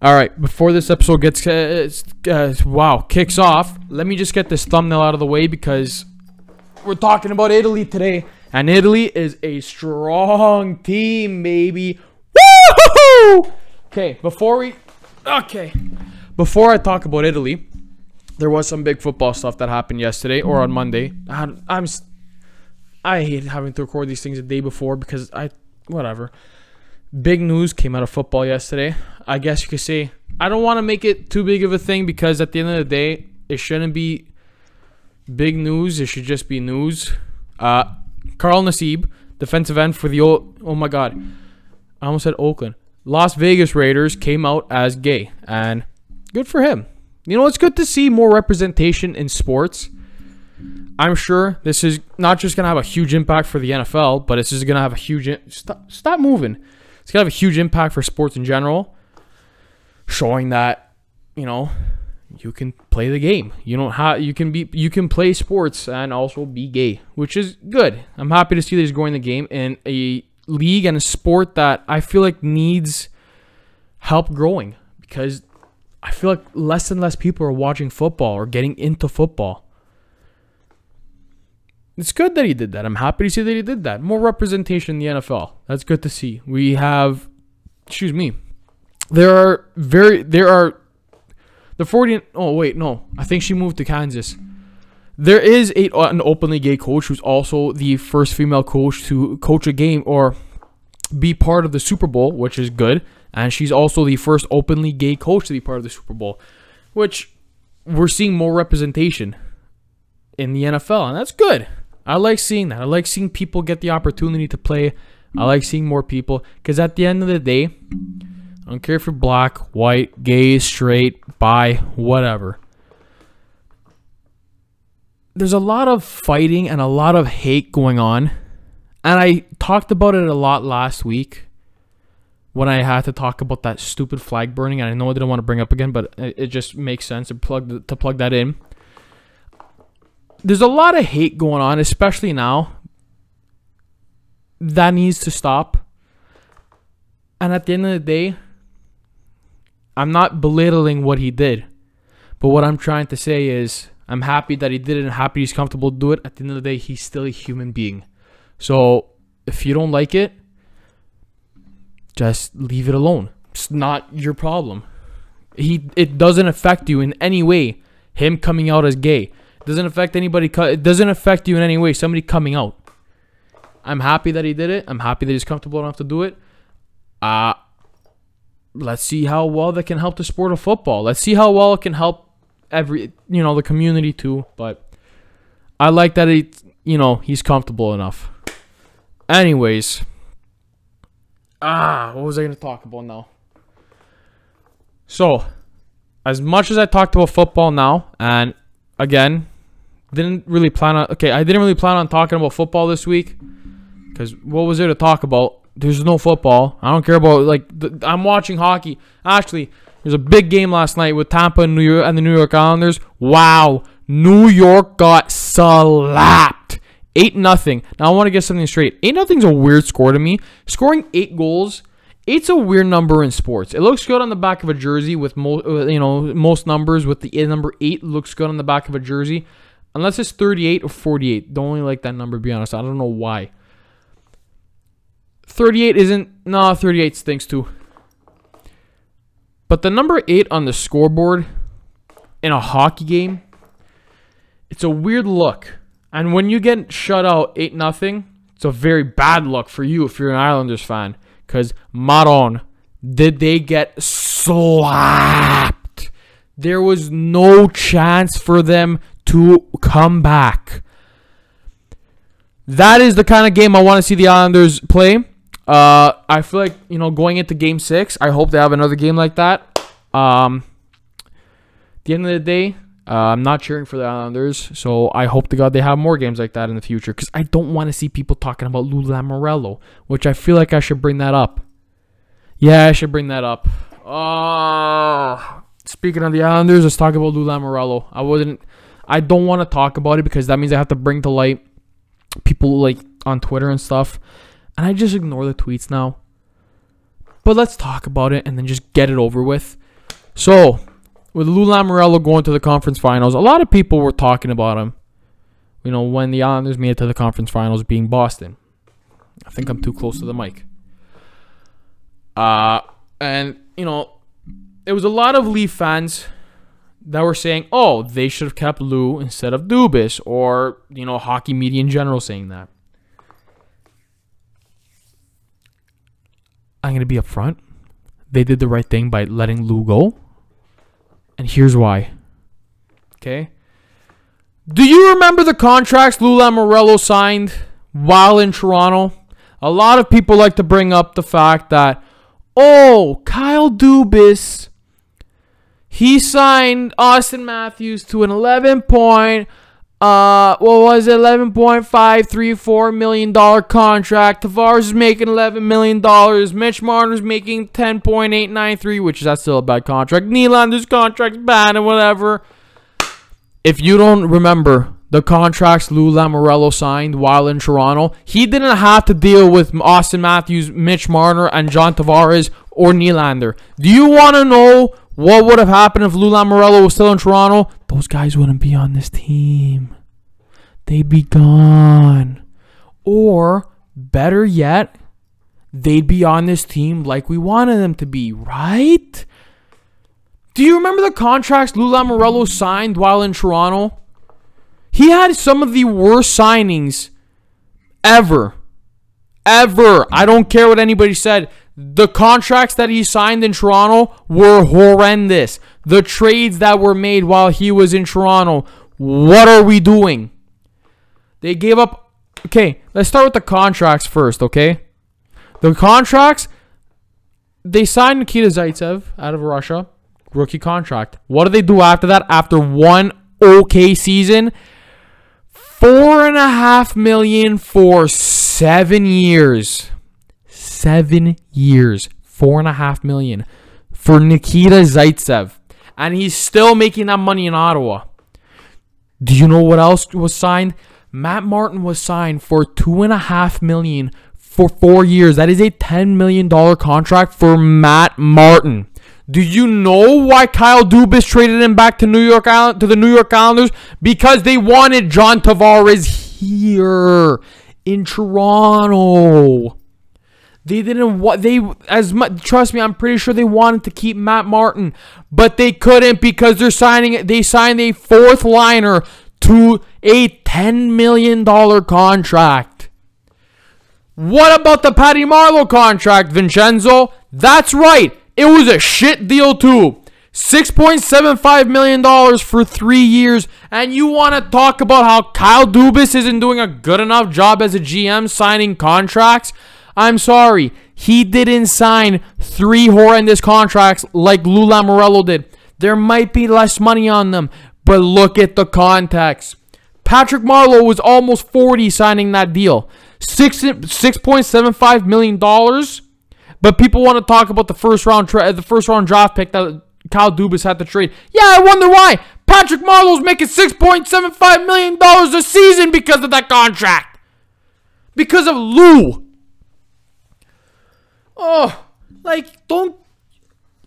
All right, before this episode gets kicks off, let me just get this thumbnail out of the way because we're talking about Italy today, and Italy is a strong team, baby. Woo-hoo-hoo! Okay, before I talk about Italy, there was some big football stuff that happened yesterday or on Monday. I hate having to record these things a day before because whatever. Big news came out of football yesterday. I guess you could say I don't want to make it too big of a thing because at the end of the day, it shouldn't be big news. It should just be news. Carl Nassib, defensive end for the I almost said Oakland. Las Vegas Raiders came out as gay, and good for him. You know, it's good to see more representation in sports. I'm sure this is not just going to have a huge impact for the NFL, but it's just going to have a huge Stop moving. It's going to have a huge impact for sports in general, showing that, you know, you can play the game. You can play sports and also be gay, which is good. I'm happy to see that he's growing the game in a league and a sport that I feel like needs help growing because I feel like less and less people are watching football or getting into football. It's good that he did that. I'm happy to see that he did that. More representation in the NFL. That's good to see. I think she moved to Kansas. There is an openly gay coach who's also the first female coach to coach a game or be part of the Super Bowl, which is good. And she's also the first openly gay coach to be part of the Super Bowl, which we're seeing more representation in the NFL. And that's good. I like seeing that. I like seeing people get the opportunity to play. I like seeing more people. Because at the end of the day, I don't care if you're black, white, gay, straight, bi, whatever. There's a lot of fighting and a lot of hate going on. And I talked about it a lot last week when I had to talk about that stupid flag burning. And I know I didn't want to bring up again, but it just makes sense to plug that in. There's a lot of hate going on, especially now. That needs to stop. And at the end of the day, I'm not belittling what he did. But what I'm trying to say is, I'm happy that he did it and happy he's comfortable to do it. At the end of the day, he's still a human being. So, if you don't like it, just leave it alone. It's not your problem. It doesn't affect you in any way. Him coming out as gay. Doesn't affect anybody. It doesn't affect you in any way. Somebody coming out. I'm happy that he did it. I'm happy that he's comfortable enough to do it. Let's see how well that can help the sport of football. Let's see how well it can help the community too. But I like that he's comfortable enough. Anyways, what was I going to talk about now? So, as much as I talked about football now, and again, I didn't really plan on talking about football this week because what was there to talk about? There's no football. I don't care about I'm watching hockey. Actually, there's a big game last night with Tampa and the New York Islanders. Wow, New York got slapped 8-0. Now I want to get something straight. 8-0's a weird score to me. Scoring 8 goals, 8's a weird number in sports. It looks good on the back of a jersey with most numbers with the number 8 looks good on the back of a jersey. Unless it's 38 or 48. Don't really like that number, to be honest. I don't know why. 38 isn't... No, 38 stinks too. But the number 8 on the scoreboard in a hockey game, it's a weird look. And when you get shut out 8-0, it's a very bad look for you if you're an Islanders fan. Because, Maron, did they get slapped? There was no chance for them to come back. That is the kind of game I want to see the Islanders play. I feel like, going into Game 6, I hope they have another game like that. At the end of the day, I'm not cheering for the Islanders, so I hope to God they have more games like that in the future because I don't want to see people talking about Lou Lamoriello, which I feel like I should bring that up. Yeah, I should bring that up. Speaking of the Islanders, let's talk about Lou Lamoriello. I don't want to talk about it because that means I have to bring to light people on Twitter and stuff. And I just ignore the tweets now. But let's talk about it and then just get it over with. So, with Lou Lamoriello going to the conference finals, a lot of people were talking about him, you know, when the Islanders made it to the conference finals, being Boston. I think I'm too close to the mic. And, you know, there was a lot of Leaf fans that were saying, oh, they should have kept Lou instead of Dubas, or, you know, hockey media in general saying that. I'm going to be upfront. They did the right thing by letting Lou go. And here's why. Okay? Do you remember the contracts Lou Lamoriello signed while in Toronto? A lot of people like to bring up the fact that, oh, Kyle Dubas, he signed Austin Matthews to an 11.534 $11.534 million contract. Tavares is making $11 million. Mitch Marner's making 10.893, which that's still a bad contract. Nylander's contract's bad and whatever. If you don't remember the contracts Lou Lamoriello signed while in Toronto, he didn't have to deal with Austin Matthews, Mitch Marner, and John Tavares or Nylander. Do you want to know what would have happened if Lou Lamoriello was still in Toronto? Those guys wouldn't be on this team. They'd be gone. Or, better yet, they'd be on this team like we wanted them to be, right? Do you remember the contracts Lou Lamoriello signed while in Toronto? He had some of the worst signings ever. Ever. I don't care what anybody said. The contracts that he signed in Toronto were horrendous. The trades that were made while he was in Toronto, what are we doing? They gave up... Okay, let's start with the contracts first, okay? The contracts, they signed Nikita Zaitsev out of Russia, rookie contract. What do they do after that? After one okay season, $4.5 million for 7 years. 7 years, $4.5 million for Nikita Zaitsev, and he's still making that money in Ottawa. Do you know what else was signed? Matt Martin was signed for $2.5 million for 4 years. That is a $10 million contract for Matt Martin. Do you know why Kyle Dubas traded him back to New York Island to the New York Islanders? Because they wanted John Tavares here in Toronto. They didn't want, they, as much, trust me, I'm pretty sure they wanted to keep Matt Martin, but they couldn't because they signed a fourth liner to a $10 million contract. What about the Patrick Marleau contract, Vincenzo? That's right. It was a shit deal too. $6.75 million for 3 years, and you want to talk about how Kyle Dubas isn't doing a good enough job as a GM signing contracts? I'm sorry, he didn't sign three horrendous contracts like Lou Lamoriello did. There might be less money on them, but look at the context. Patrick Marleau was almost 40 signing that deal. $6.75 million, but people want to talk about the first round draft pick that Kyle Dubas had to trade. Yeah, I wonder why. Patrick Marleau's making $6.75 million a season because of that contract. Because of Lou. Oh, like, don't...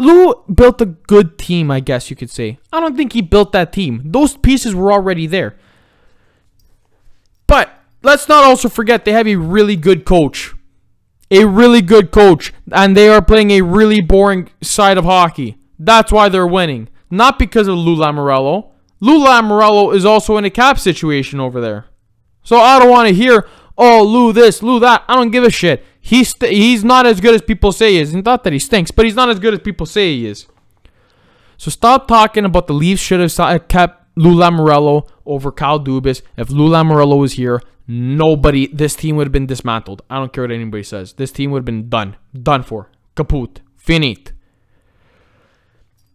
Lou built a good team, I guess you could say. I don't think he built that team. Those pieces were already there. But let's not also forget they have a really good coach. A really good coach. And they are playing a really boring side of hockey. That's why they're winning. Not because of Lou Lamoriello. Lou Lamoriello is also in a cap situation over there. So I don't want to hear, oh, Lou this, Lou that. I don't give a shit. He's not as good as people say he is. Not that he stinks, but he's not as good as people say he is. So stop talking about the Leafs should have kept Lou Lamoriello over Kyle Dubas. If Lou Lamoriello was here, this team would have been dismantled. I don't care what anybody says. This team would have been done. Done for. Kaput. Finite.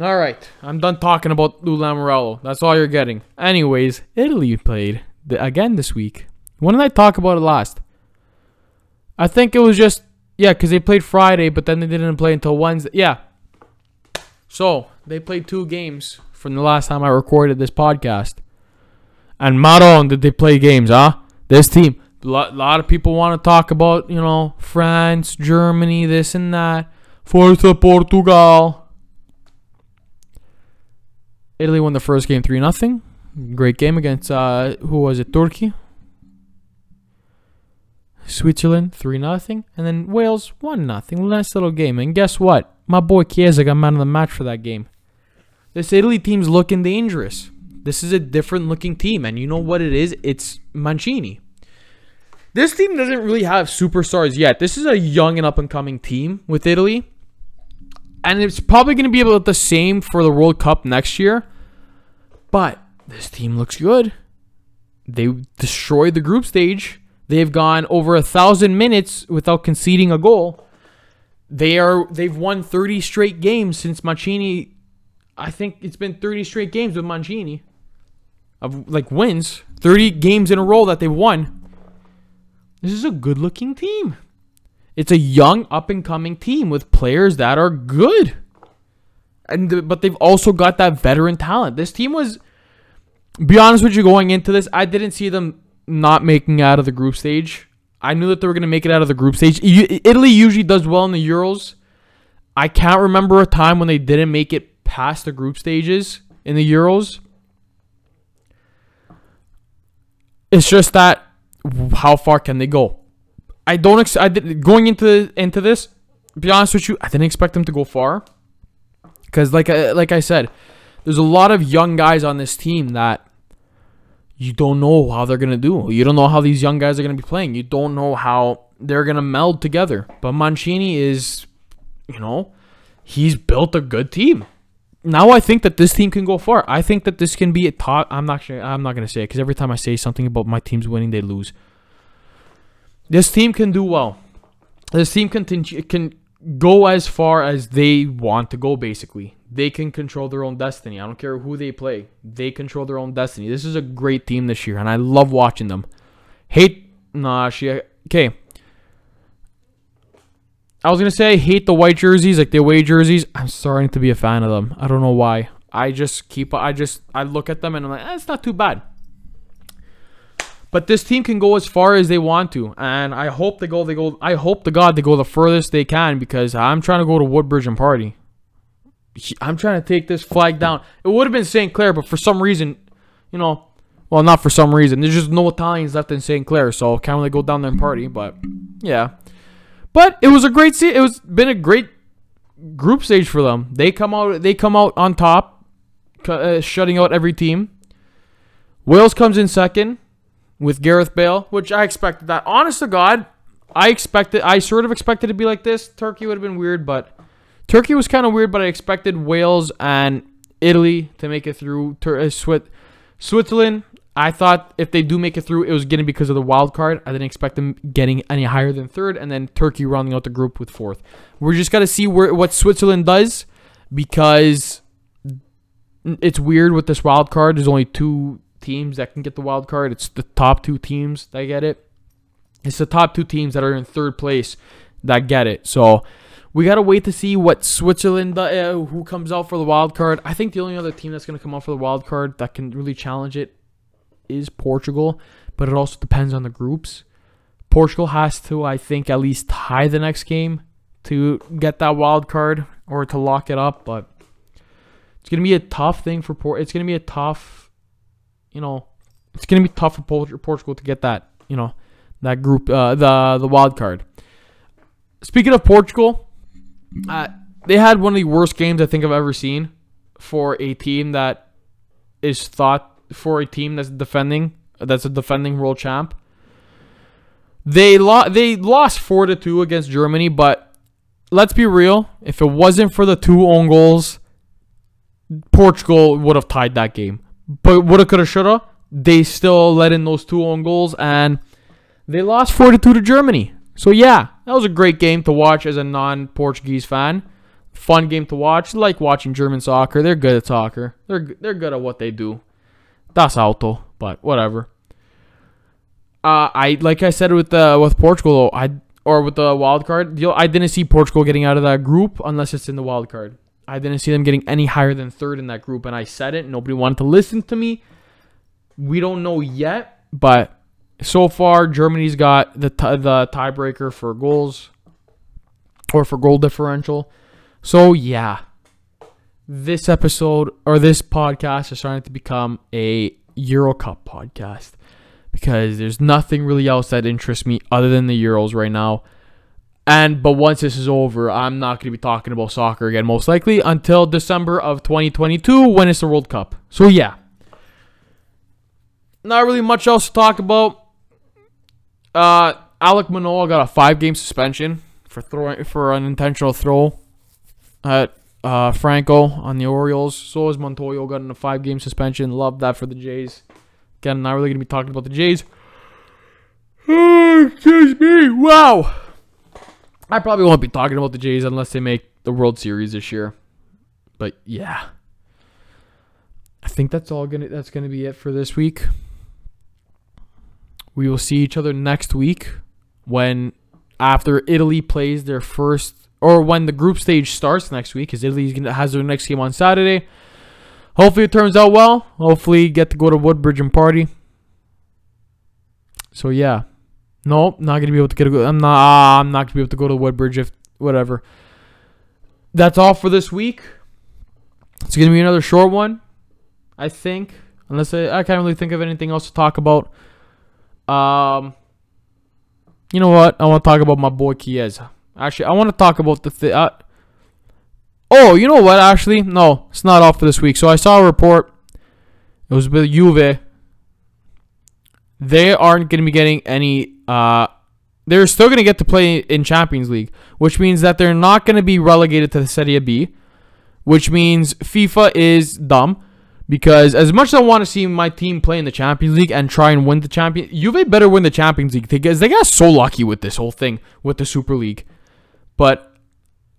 Alright, I'm done talking about Lou Lamoriello. That's all you're getting. Anyways, Italy played again this week. When did I talk about it last? I think it was just, yeah, because they played Friday, but then they didn't play until Wednesday. Yeah. So, they played two games from the last time I recorded this podcast. And Maron, did they play games, huh? This team. A lot of people want to talk about, you know, France, Germany, this and that. Forza Portugal. Italy won the first game 3-0. Great game against, who was it, Turkey? Switzerland, 3-0. And then Wales, 1-0. Nice little game. And guess what? My boy Chiesa got man of the match for that game. This Italy team's looking dangerous. This is a different looking team. And you know what it is? It's Mancini. This team doesn't really have superstars yet. This is a young and up-and-coming team with Italy. And it's probably going to be about the same for the World Cup next year. But this team looks good. They destroyed the group stage. They've gone over 1,000 minutes without conceding a goal. They've won 30 straight games since Mancini. I think it's been 30 straight games with Mancini of like wins, 30 games in a row that they've won. This is a good-looking team. It's a young, up-and-coming team with players that are good, but they've also got that veteran talent. This team was, be honest with you, going into this, I didn't see them not making out of the group stage. I knew that they were going to make it out of the group stage. Italy usually does well in the Euros. I can't remember a time when they didn't make it past the group stages in the Euros. It's just that how far can they go? Going into this, to be honest with you, I didn't expect them to go far because like I said, there's a lot of young guys on this team that you don't know how they're going to do. You don't know how these young guys are going to be playing. You don't know how they're going to meld together. But Mancini is, he's built a good team. Now I think that this team can go far. I think that this can be a top. I'm not sure. I'm not going to say it because every time I say something about my team's winning, they lose. This team can do well. This team can go as far as they want to go, basically. They can control their own destiny. I don't care who they play. They control their own destiny. This is a great team this year, and I love watching them. I was going to say I hate the white jerseys, like the away jerseys. I'm starting to be a fan of them. I don't know why. I look at them, and I'm like, it's not too bad. But this team can go as far as they want to, and I hope I hope to God they go the furthest they can because I'm trying to go to Woodbridge and party. I'm trying to take this flag down. It would have been St. Clair, but for some reason, well, not for some reason. There's just no Italians left in St. Clair, so can't really go down there and party. But yeah, but it was a great season. It's been a great group stage for them. They come out on top, shutting out every team. Wales comes in second with Gareth Bale, which I expected that. Honest to God, I sort of expected it to be like this. Turkey would have been weird, but Turkey was kind of weird, but I expected Wales and Italy to make it through. Switzerland, I thought if they do make it through, it was going to be because of the wild card. I didn't expect them getting any higher than third, and then Turkey rounding out the group with fourth. We're just going to see what Switzerland does because it's weird with this wild card. There's only two teams that can get the wild card. It's the top two teams that get it. It's the top two teams that are in third place that get it. So we got to wait to see what Switzerland, who comes out for the wild card. I think the only other team that's going to come out for the wild card that can really challenge it is Portugal, but it also depends on the groups. Portugal has to, I think, at least tie the next game to get that wild card or to lock it up, but it's going to be a tough thing for Portugal. It's going to be a tough, it's going to be tough for Portugal to get that, that group, the wild card. Speaking of Portugal, they had one of the worst games I think I've ever seen for a team that's a defending world champ. They lost 4-2 against Germany, but let's be real. If it wasn't for the two own goals, Portugal would have tied that game. But woulda, coulda, shoulda. They still let in those two own goals, and they lost 4-2 to Germany. So yeah, that was a great game to watch as a non-Portuguese fan. Fun game to watch. Like watching German soccer. They're good at soccer. They're good at what they do. Das Auto, but whatever. I like I said with Portugal though, with the wild card, I didn't see Portugal getting out of that group unless it's in the wild card. I didn't see them getting any higher than third in that group, and I said it. Nobody wanted to listen to me. We don't know yet, but so far, Germany's got the tiebreaker for goals or for goal differential. So, yeah. this episode or this podcast is starting to become a Euro Cup podcast, because there's nothing really else that interests me other than the Euros right now. But once this is over, I'm not going to be talking about soccer again, most likely, until December of 2022 when it's the World Cup. So yeah, not really much else to talk about. Alec Manoa got a 5-game suspension for an intentional throw at Franco on the Orioles. So is Montoyo, got in a 5-game suspension. Love that for the Jays. Again, not really going to be talking about the Jays. Excuse me. Wow. I probably won't be talking about the Jays unless they make the World Series this year. But yeah, I think that's gonna be it for this week. We will see each other next week after Italy plays their first, or when the group stage starts next week, because Italy has their next game on Saturday. Hopefully it turns out well. Hopefully you get to go to Woodbridge and party. So yeah. Nope, not gonna be able to I'm not gonna be able to go to Woodbridge if whatever. That's all for this week. It's gonna be another short one, I think. Unless I can't really think of anything else to talk about. You know what? I want to talk about my boy Chiesa. Actually, I want to talk about the thing. Oh, you know what? Actually, no, it's not all for this week. So I saw a report. It was with Juve. They aren't going to be getting any. They're still going to get to play in Champions League, which means that they're not going to be relegated to the Serie B, which means FIFA is dumb, because as much as I want to see my team play in the Champions League and try and win the Champions League, Juve better win the Champions League, because they got so lucky with this whole thing with the Super League. But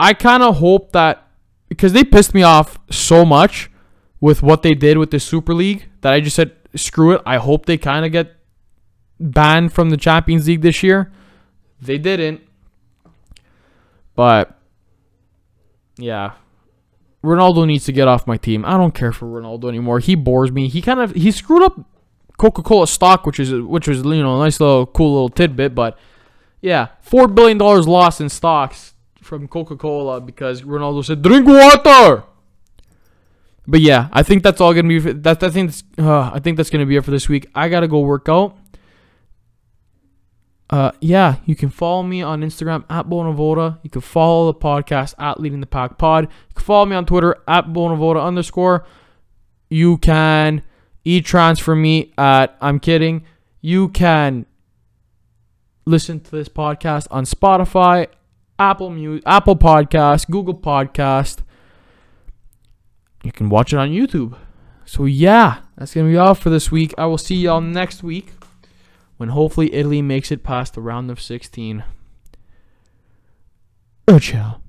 I kind of hope that, because they pissed me off so much with what they did with the Super League, that I just said, screw it. I hope they kind of get banned from the Champions League this year. They didn't. But yeah, Ronaldo needs to get off my team. I don't care for Ronaldo anymore. He bores me. He screwed up Coca-Cola stock, which was a nice little cool little tidbit. But yeah, $4 billion lost in stocks from Coca-Cola because Ronaldo said drink water. But yeah, I think that's all gonna be. I think that's gonna be it for this week. I gotta go work out. Yeah, you can follow me on Instagram at Bonavota. You can follow the podcast at Leading the Pack Pod. You can follow me on Twitter at Bonavota_. You can e-transfer me at I'm kidding. You can listen to this podcast on Spotify, Apple Podcasts, Google Podcast. You can watch it on YouTube. So yeah, that's gonna be all for this week. I will see y'all next week, when hopefully Italy makes it past the round of 16. Ciao.